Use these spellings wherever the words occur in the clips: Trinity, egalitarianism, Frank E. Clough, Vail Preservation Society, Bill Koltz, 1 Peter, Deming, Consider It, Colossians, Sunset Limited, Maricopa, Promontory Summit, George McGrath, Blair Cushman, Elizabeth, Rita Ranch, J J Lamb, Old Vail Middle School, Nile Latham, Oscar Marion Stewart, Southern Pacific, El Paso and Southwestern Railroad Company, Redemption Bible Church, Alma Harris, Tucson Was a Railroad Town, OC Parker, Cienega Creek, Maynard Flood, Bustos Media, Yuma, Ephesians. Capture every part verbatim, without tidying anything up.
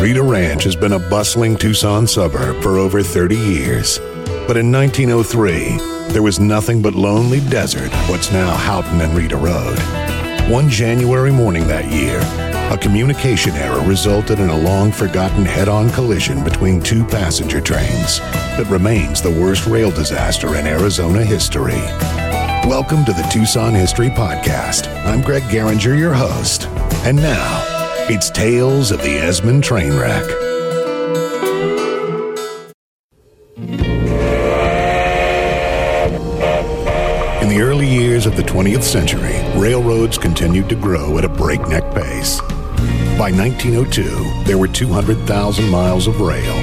Rita Ranch has been a bustling Tucson suburb for over thirty years. But in nineteen oh three, there was nothing but lonely desert, what's now Houghton and Rita Road. One January morning that year, a communication error resulted in a long-forgotten head-on collision between two passenger trains that remains the worst rail disaster in Arizona history. Welcome to the Tucson History Podcast. I'm Greg Geringer, your host. And now, it's Tales of the Esmond Train Wreck. In the early years of the twentieth century, railroads continued to grow at a breakneck pace. By nineteen oh two, there were two hundred thousand miles of rail,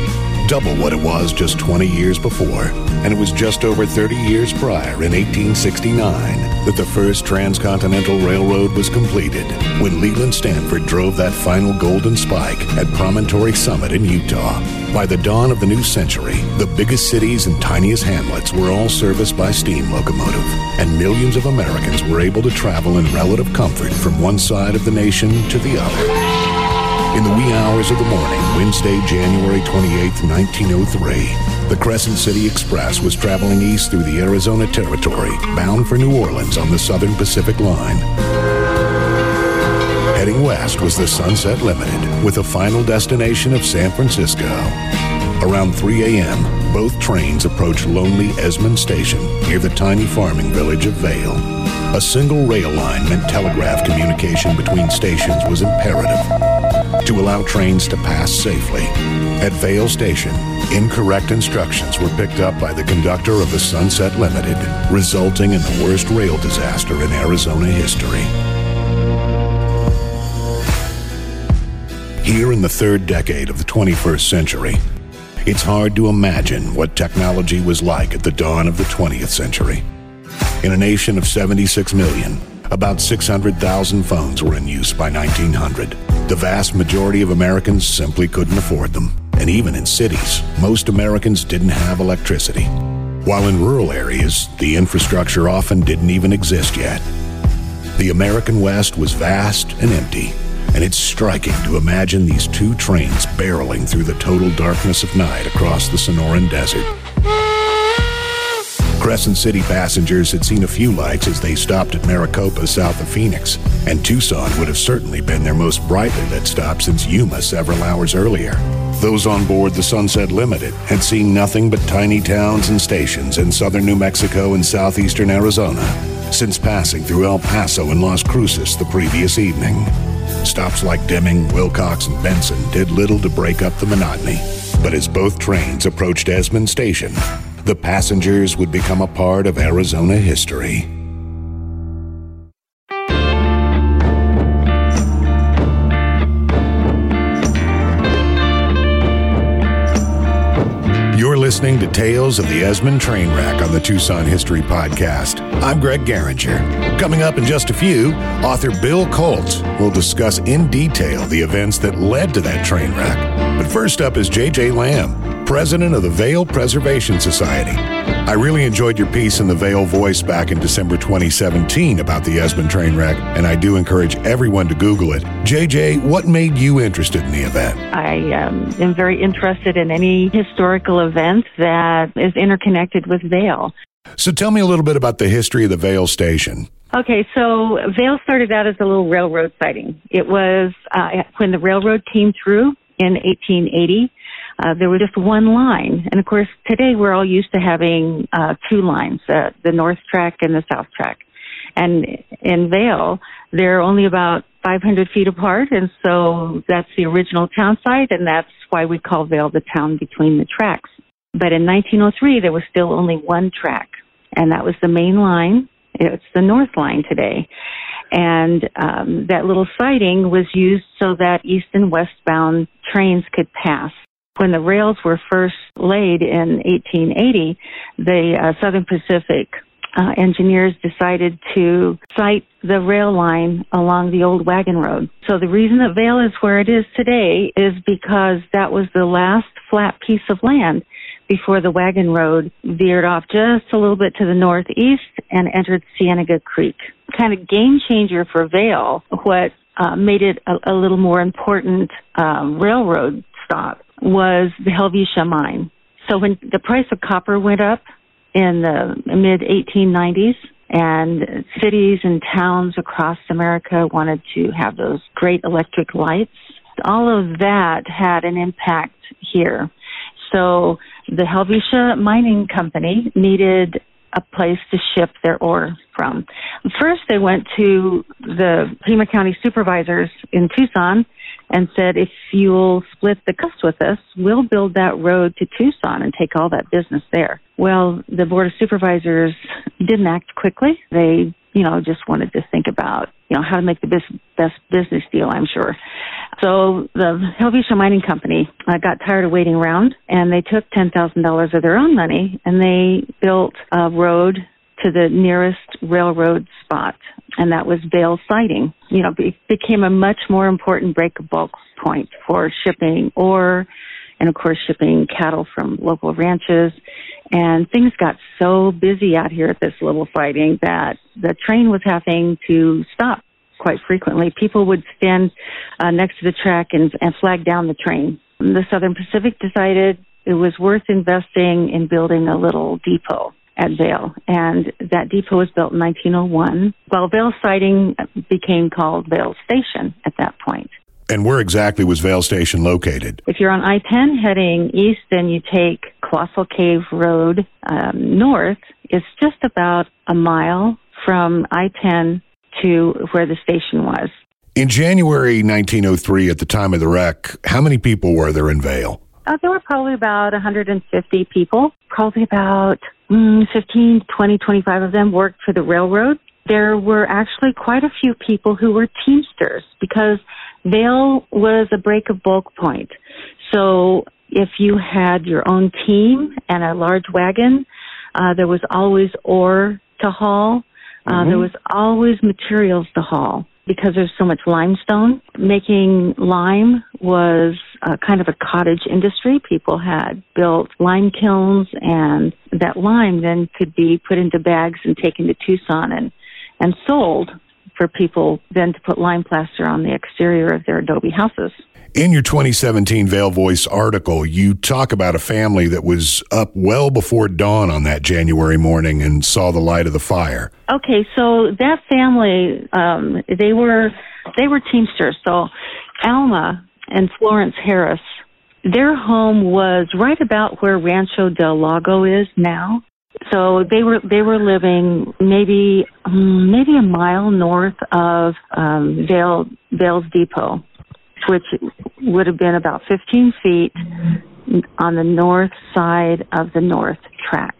double what it was just twenty years before, and it was just over thirty years prior in eighteen sixty-nine that the first transcontinental railroad was completed when Leland Stanford drove that final golden spike at Promontory Summit in Utah. By the dawn of the new century, the biggest cities and tiniest hamlets were all serviced by steam locomotive, and millions of Americans were able to travel in relative comfort from one side of the nation to the other. In the wee hours of the morning, Wednesday, January twenty-eighth, nineteen oh three, the Crescent City Express was traveling east through the Arizona Territory, bound for New Orleans on the Southern Pacific line. Heading west was the Sunset Limited, with a final destination of San Francisco. Around three a.m., both trains approached lonely Esmond Station near the tiny farming village of Vail. A single rail line meant telegraph communication between stations was imperative to allow trains to pass safely. At Vail Station, incorrect instructions were picked up by the conductor of the Sunset Limited, resulting in the worst rail disaster in Arizona history. Here in the third decade of the twenty-first century, it's hard to imagine what technology was like at the dawn of the twentieth century. In a nation of seventy-six million, about six hundred thousand phones were in use by nineteen hundred. The vast majority of Americans simply couldn't afford them. And even in cities, most Americans didn't have electricity. While in rural areas, the infrastructure often didn't even exist yet. The American West was vast and empty, and it's striking to imagine these two trains barreling through the total darkness of night across the Sonoran Desert. Crescent City passengers had seen a few lights as they stopped at Maricopa, south of Phoenix, and Tucson would have certainly been their most brightly lit stop since Yuma several hours earlier. Those on board the Sunset Limited had seen nothing but tiny towns and stations in southern New Mexico and southeastern Arizona since passing through El Paso and Las Cruces the previous evening. Stops like Deming, Wilcox, and Benson did little to break up the monotony, but as both trains approached Esmond Station, the passengers would become a part of Arizona history. You're listening to Tales of the Esmond Trainwreck on the Tucson History Podcast. I'm Greg Geringer. Coming up in just a few, author Bill Koltz will discuss in detail the events that led to that train wreck. But first up is J J Lamb, president of the Vail Preservation Society. I really enjoyed your piece in the Vail Voice back in December twenty seventeen about the Esmond train wreck, and I do encourage everyone to Google it. J J, what made you interested in the event? I um, am very interested in any historical event that is interconnected with Vail. So tell me a little bit about the history of the Vail Station. Okay, so Vail started out as a little railroad siding. It was uh, when the railroad came through in eighteen eighty. Uh, there was just one line. And, of course, today we're all used to having uh, two lines, uh, the north track and the south track. And in Vail, they're only about five hundred feet apart, and so that's the original town site, and that's why we call Vail the town between the tracks. But in nineteen oh three, there was still only one track, and that was the main line. It's the north line today. And um, that little siding was used so that east and westbound trains could pass. When the rails were first laid in eighteen eighty, the uh, Southern Pacific uh, engineers decided to site the rail line along the old wagon road. So the reason that Vail is where it is today is because that was the last flat piece of land before the wagon road veered off just a little bit to the northeast and entered Cienega Creek. Kind of game changer for Vail, what uh, made it a, a little more important um, railroad stop was the Helvetia mine. So when the price of copper went up in the mid eighteen nineties, and cities and towns across America wanted to have those great electric lights, all of that had an impact here. So the Helvetia Mining Company needed a place to ship their ore from. First, they went to the Pima County supervisors in Tucson and said, if you'll split the cost with us, we'll build that road to Tucson and take all that business there. Well, the Board of Supervisors didn't act quickly. They, you know, just wanted to think about, you know, how to make the best, best business deal, I'm sure. So the Helvetia Mining Company uh, got tired of waiting around, and they took ten thousand dollars of their own money, and they built a road to the nearest railroad spot, and that was Vail Siding. You know, it became a much more important break bulk point for shipping ore and, of course, shipping cattle from local ranches. And things got so busy out here at this little siding that the train was having to stop quite frequently. People would stand uh, next to the track and, and flag down the train. The Southern Pacific decided it was worth investing in building a little depot at Vail, and that depot was built in nineteen oh one. Well, Vail Siding became called Vail Station at that point. And where exactly was Vail Station located? If you're on I ten heading east, then you take Colossal Cave Road um, north. It's just about a mile from I ten to where the station was. In January nineteen oh three, at the time of the wreck, how many people were there in Vail? Uh, there were probably about one hundred fifty people. Probably about mm, fifteen, twenty, twenty-five of them worked for the railroad. There were actually quite a few people who were Teamsters because Vail was a break of bulk point. So if you had your own team and a large wagon, uh, there was always ore to haul. Uh, mm-hmm. There was always materials to haul. Because there's so much limestone, making lime was uh, kind of a cottage industry. People had built lime kilns, and that lime then could be put into bags and taken to Tucson and, and sold for people then to put lime plaster on the exterior of their adobe houses. In your twenty seventeen Vail Voice article, you talk about a family that was up well before dawn on that January morning and saw the light of the fire. Okay, so that family, um, they were they were Teamsters. So Alma and Florence Harris, their home was right about where Rancho del Lago is now. So they were they were living maybe maybe a mile north of um, Vail Vail's Depot, which would have been about fifteen feet on the north side of the north track,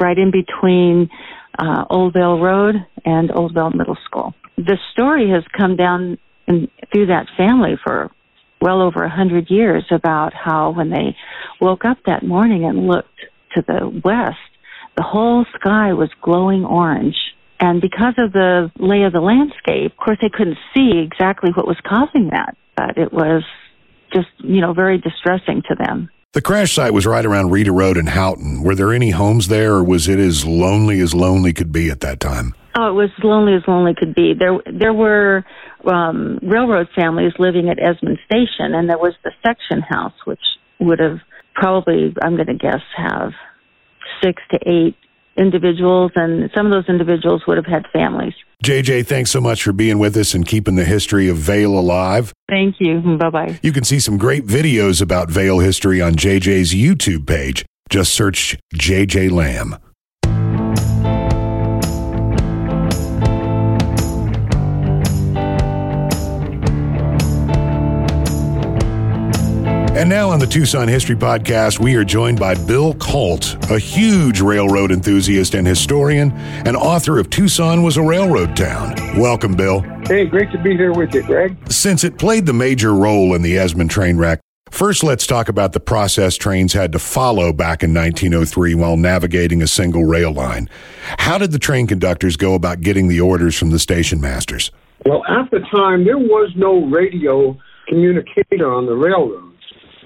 right in between uh, Old Vail Road and Old Vail Middle School. The story has come down in, through that family for well over a hundred years about how when they woke up that morning and looked to the west, the whole sky was glowing orange. And because of the lay of the landscape, of course, they couldn't see exactly what was causing that. But it was just, you know, very distressing to them. The crash site was right around Rita Road and Houghton. Were there any homes there, or was it as lonely as lonely could be at that time? Oh, it was lonely as lonely could be. There there were um, railroad families living at Esmond Station, and there was the section house, which would have probably, I'm going to guess, have six to eight individuals, and some of those individuals would have had families. J J, thanks so much for being with us and keeping the history of Vail alive. Thank you. Bye-bye. You can see some great videos about Vail history on J J's YouTube page. Just search J J Lamb. And now on the Tucson History Podcast, we are joined by Bill Colt, a huge railroad enthusiast and historian, and author of Tucson Was a Railroad Town. Welcome, Bill. Hey, great to be here with you, Greg. Since it played the major role in the Esmond train wreck, first let's talk about the process trains had to follow back in nineteen oh three while navigating a single rail line. How did the train conductors go about getting the orders from the station masters? Well, at the time, there was no radio communicator on the railroad.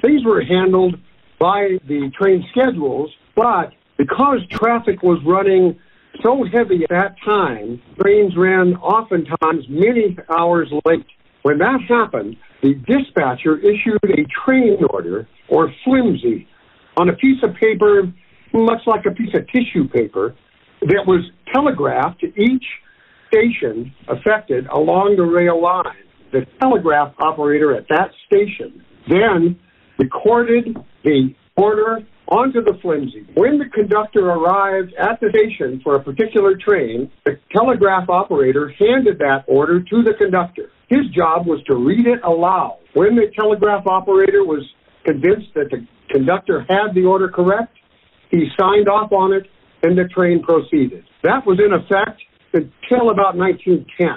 Things were handled by the train schedules, but because traffic was running so heavy at that time, trains ran oftentimes many hours late. When that happened, the dispatcher issued a train order, or flimsy, on a piece of paper, much like a piece of tissue paper, that was telegraphed to each station affected along the rail line. The telegraph operator at that station then recorded the order onto the flimsy. When the conductor arrived at the station for a particular train, the telegraph operator handed that order to the conductor. His job was to read it aloud. When the telegraph operator was convinced that the conductor had the order correct, he signed off on it, and the train proceeded. That was in effect until about nineteen ten.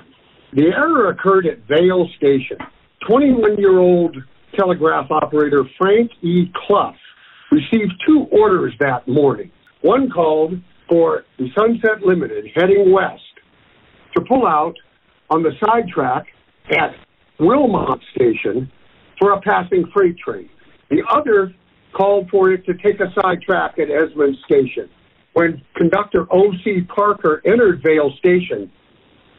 The error occurred at Vail Station. twenty-one-year-old telegraph operator Frank E. Clough received two orders that morning. One called for the Sunset Limited heading west to pull out on the sidetrack at Wilmot Station for a passing freight train. The other called for it to take a sidetrack at Esmond Station. When conductor O C Parker entered Vail Station,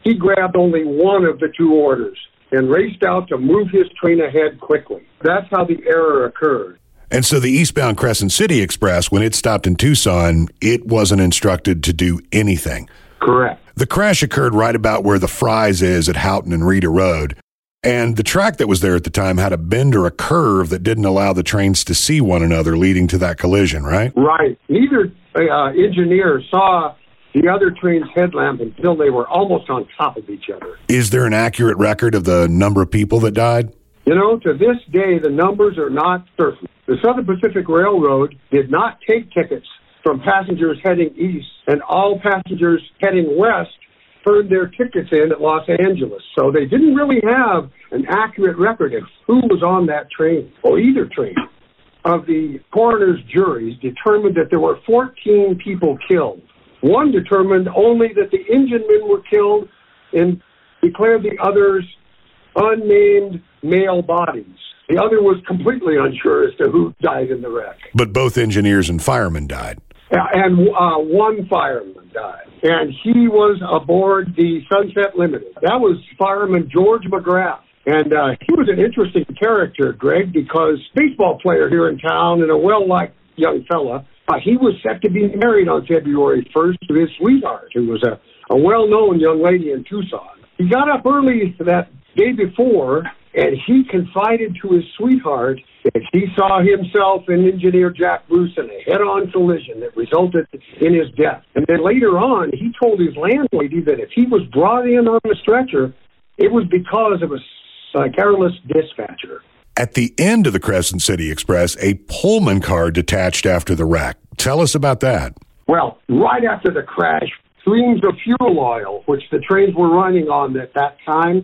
he grabbed only one of the two orders and raced out to move his train ahead quickly. That's how the error occurred. And so the eastbound Crescent City Express, when it stopped in Tucson, it wasn't instructed to do anything. Correct. The crash occurred right about where the Fry's is at Houghton and Rita Road. And the track that was there at the time had a bend or a curve that didn't allow the trains to see one another, leading to that collision, right? Right. Neither uh, engineer saw the other train's headlamp until they were almost on top of each other. Is there an accurate record of the number of people that died? You know, to this day, the numbers are not certain. The Southern Pacific Railroad did not take tickets from passengers heading east, and all passengers heading west turned their tickets in at Los Angeles. So they didn't really have an accurate record of who was on that train, or either train. Of the coroner's juries determined that there were fourteen people killed. One determined only that the engine men were killed and declared the others unnamed male bodies. The other was completely unsure as to who died in the wreck. But both engineers and firemen died. And uh, one fireman died, and he was aboard the Sunset Limited. That was fireman George McGrath, and uh, he was an interesting character, Greg, because baseball player here in town and a well-liked young fella. Uh, he was set to be married on February first to his sweetheart, who was a, a well-known young lady in Tucson. He got up early that day before, and he confided to his sweetheart that he saw himself and engineer Jack Bruce in a head-on collision that resulted in his death. And then later on, he told his landlady that if he was brought in on a stretcher, it was because of a uh, careless dispatcher. At the end of the Crescent City Express, a Pullman car detached after the wreck. Tell us about that. Well, right after the crash, streams of fuel oil, which the trains were running on at that time,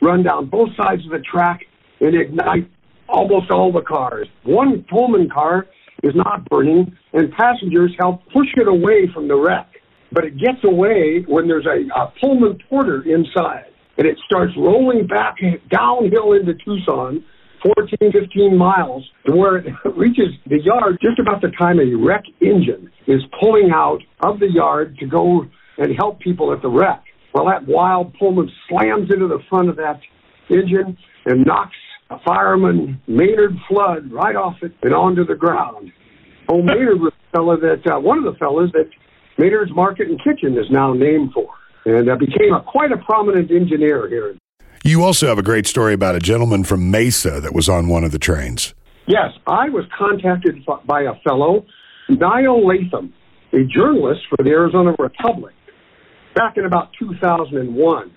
run down both sides of the track and ignite almost all the cars. One Pullman car is not burning, and passengers help push it away from the wreck. But it gets away when there's a, a Pullman porter inside, and it starts rolling back downhill into Tucson, fourteen, fifteen miles, to where it reaches the yard just about the time a wreck engine is pulling out of the yard to go and help people at the wreck. Well, that wild Pullman slams into the front of that engine and knocks a fireman, Maynard Flood, right off it and onto the ground. Oh, Maynard was a fellow that, uh, one of the fellows that Maynard's Market and Kitchen is now named for, and uh, became a, quite a prominent engineer here. You also have a great story about a gentleman from Mesa that was on one of the trains. Yes, I was contacted by a fellow, Nile Latham, a journalist for the Arizona Republic, back in about two thousand one.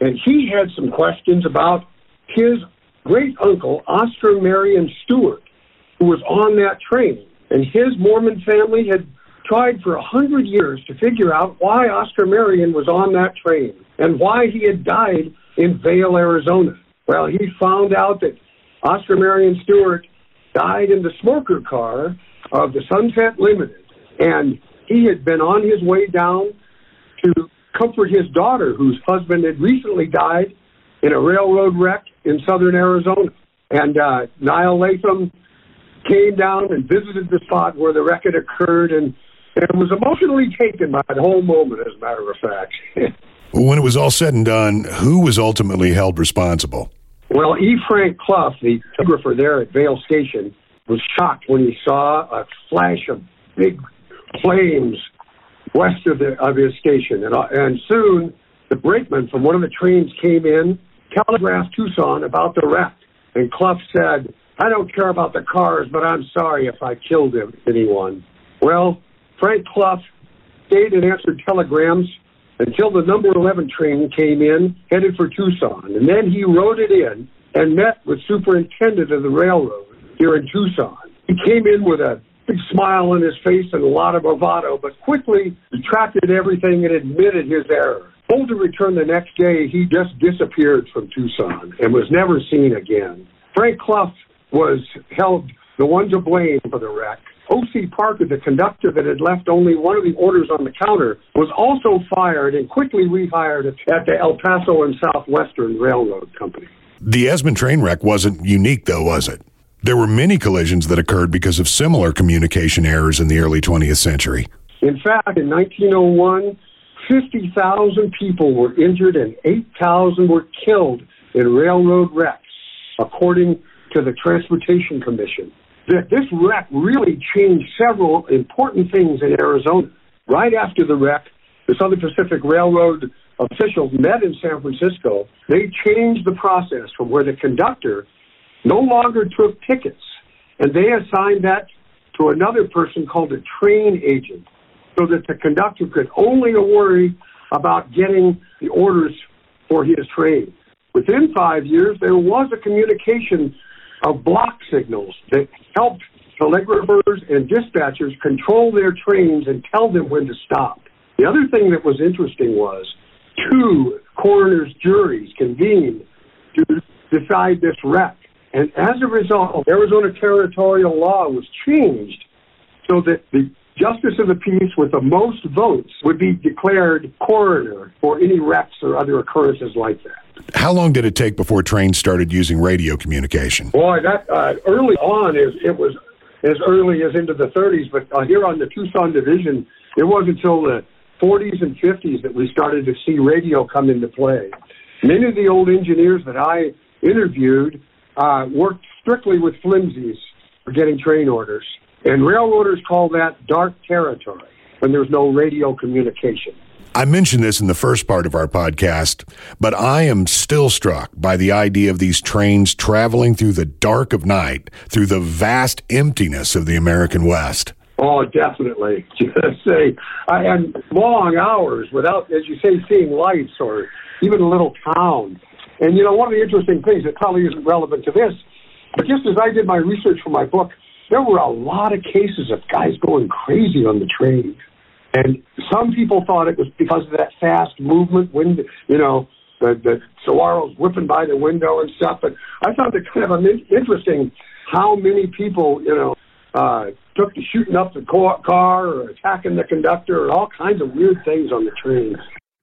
And he had some questions about his great-uncle, Oscar Marion Stewart, who was on that train. And his Mormon family had tried for one hundred years to figure out why Oscar Marion was on that train and why he had died in Vail, Arizona. Well, he found out that Oscar Marion Stewart died in the smoker car of the Sunset Limited. And he had been on his way down to comfort his daughter, whose husband had recently died in a railroad wreck in southern Arizona. And uh, Nile Latham came down and visited the spot where the wreck had occurred, and, and was emotionally taken by the whole moment, as a matter of fact. When it was all said and done, who was ultimately held responsible? Well, E. Frank Clough, the photographer there at Vail Station, was shocked when he saw a flash of big flames west of, the, of his station. And, and soon, the brakeman from one of the trains came in, telegraphed Tucson about the wreck, and Clough said, "I don't care about the cars, but I'm sorry if I killed him, anyone." Well, Frank Clough stayed and answered telegrams until the number eleven train came in, headed for Tucson. And then he rode it in and met with superintendent of the railroad here in Tucson. He came in with a big smile on his face and a lot of bravado, but quickly retracted everything and admitted his error. Told to return the next day, he just disappeared from Tucson and was never seen again. Frank Clough was held the one to blame for the wreck. O C Parker, the conductor that had left only one of the orders on the counter, was also fired and quickly rehired at the El Paso and Southwestern Railroad Company. The Esmond train wreck wasn't unique, though, was it? There were many collisions that occurred because of similar communication errors in the early twentieth century. In fact, in nineteen oh one, fifty thousand people were injured and eight thousand were killed in railroad wrecks, according to the Transportation Commission. This wreck really changed several important things in Arizona. Right after the wreck, the Southern Pacific Railroad officials met in San Francisco. They changed the process from where the conductor no longer took tickets, and they assigned that to another person called a train agent so that the conductor could only worry about getting the orders for his train. Within five years, there was a communication of block signals that helped telegraphers and dispatchers control their trains and tell them when to stop. The other thing that was interesting was two coroner's juries convened to decide this wreck. And as a result, Arizona territorial law was changed so that the justice of the peace with the most votes would be declared coroner for any wrecks or other occurrences like that. How long did it take before trains started using radio communication? Boy, that uh, early on, is, it was as early as into the thirties, but uh, here on the Tucson Division, it wasn't until the forties and fifties that we started to see radio come into play. Many of the old engineers that I interviewed uh, worked strictly with flimsies for getting train orders, and railroaders call that dark territory when there's no radio communication. I mentioned this in the first part of our podcast, but I am still struck by the idea of these trains traveling through the dark of night, through the vast emptiness of the American West. Oh, definitely. Just say, I had long hours without, as you say, seeing lights or even a little town. And, you know, one of the interesting things that probably isn't relevant to this, but just as I did my research for my book, there were a lot of cases of guys going crazy on the train. And some people thought it was because of that fast movement, wind, you know, the, the saguaros whipping by the window and stuff. But I found it kind of interesting how many people, you know, uh, took to shooting up the car or attacking the conductor and all kinds of weird things on the trains.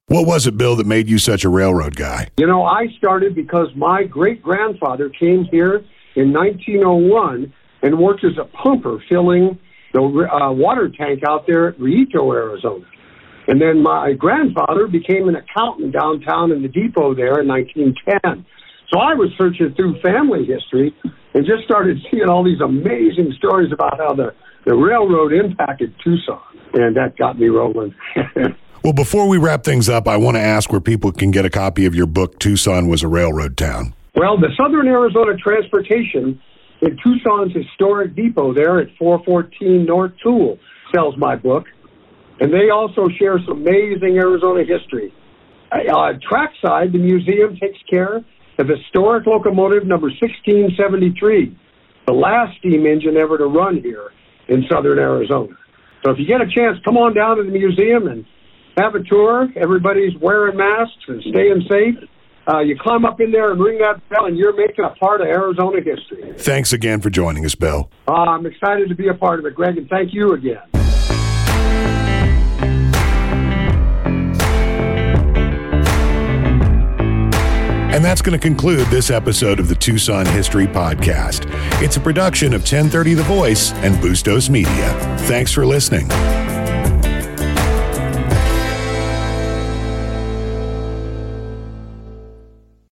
What was it, Bill, that made you such a railroad guy? You know, I started because my great-grandfather came here in nineteen oh one and worked as a pumper filling the uh, water tank out there at Rito, Arizona. And then my grandfather became an accountant downtown in the depot there in nineteen ten. So I was searching through family history and just started seeing all these amazing stories about how the, the railroad impacted Tucson. And that got me rolling. Well, before we wrap things up, I want to ask where people can get a copy of your book, Tucson Was a Railroad Town. Well, the Southern Arizona Transportation in Tucson's historic depot there at four fourteen North Toole sells my book. And they also share some amazing Arizona history. Uh, trackside, the museum takes care of historic locomotive number sixteen seventy-three, the last steam engine ever to run here in Southern Arizona. So if you get a chance, come on down to the museum and have a tour. Everybody's wearing masks and staying safe. Uh, you climb up in there and ring that bell, and you're making a part of Arizona history. Thanks again for joining us, Bill. Uh, I'm excited to be a part of it, Greg, and thank you again. And that's going to conclude this episode of the Tucson History Podcast. It's a production of ten thirty The Voice and Bustos Media. Thanks for listening.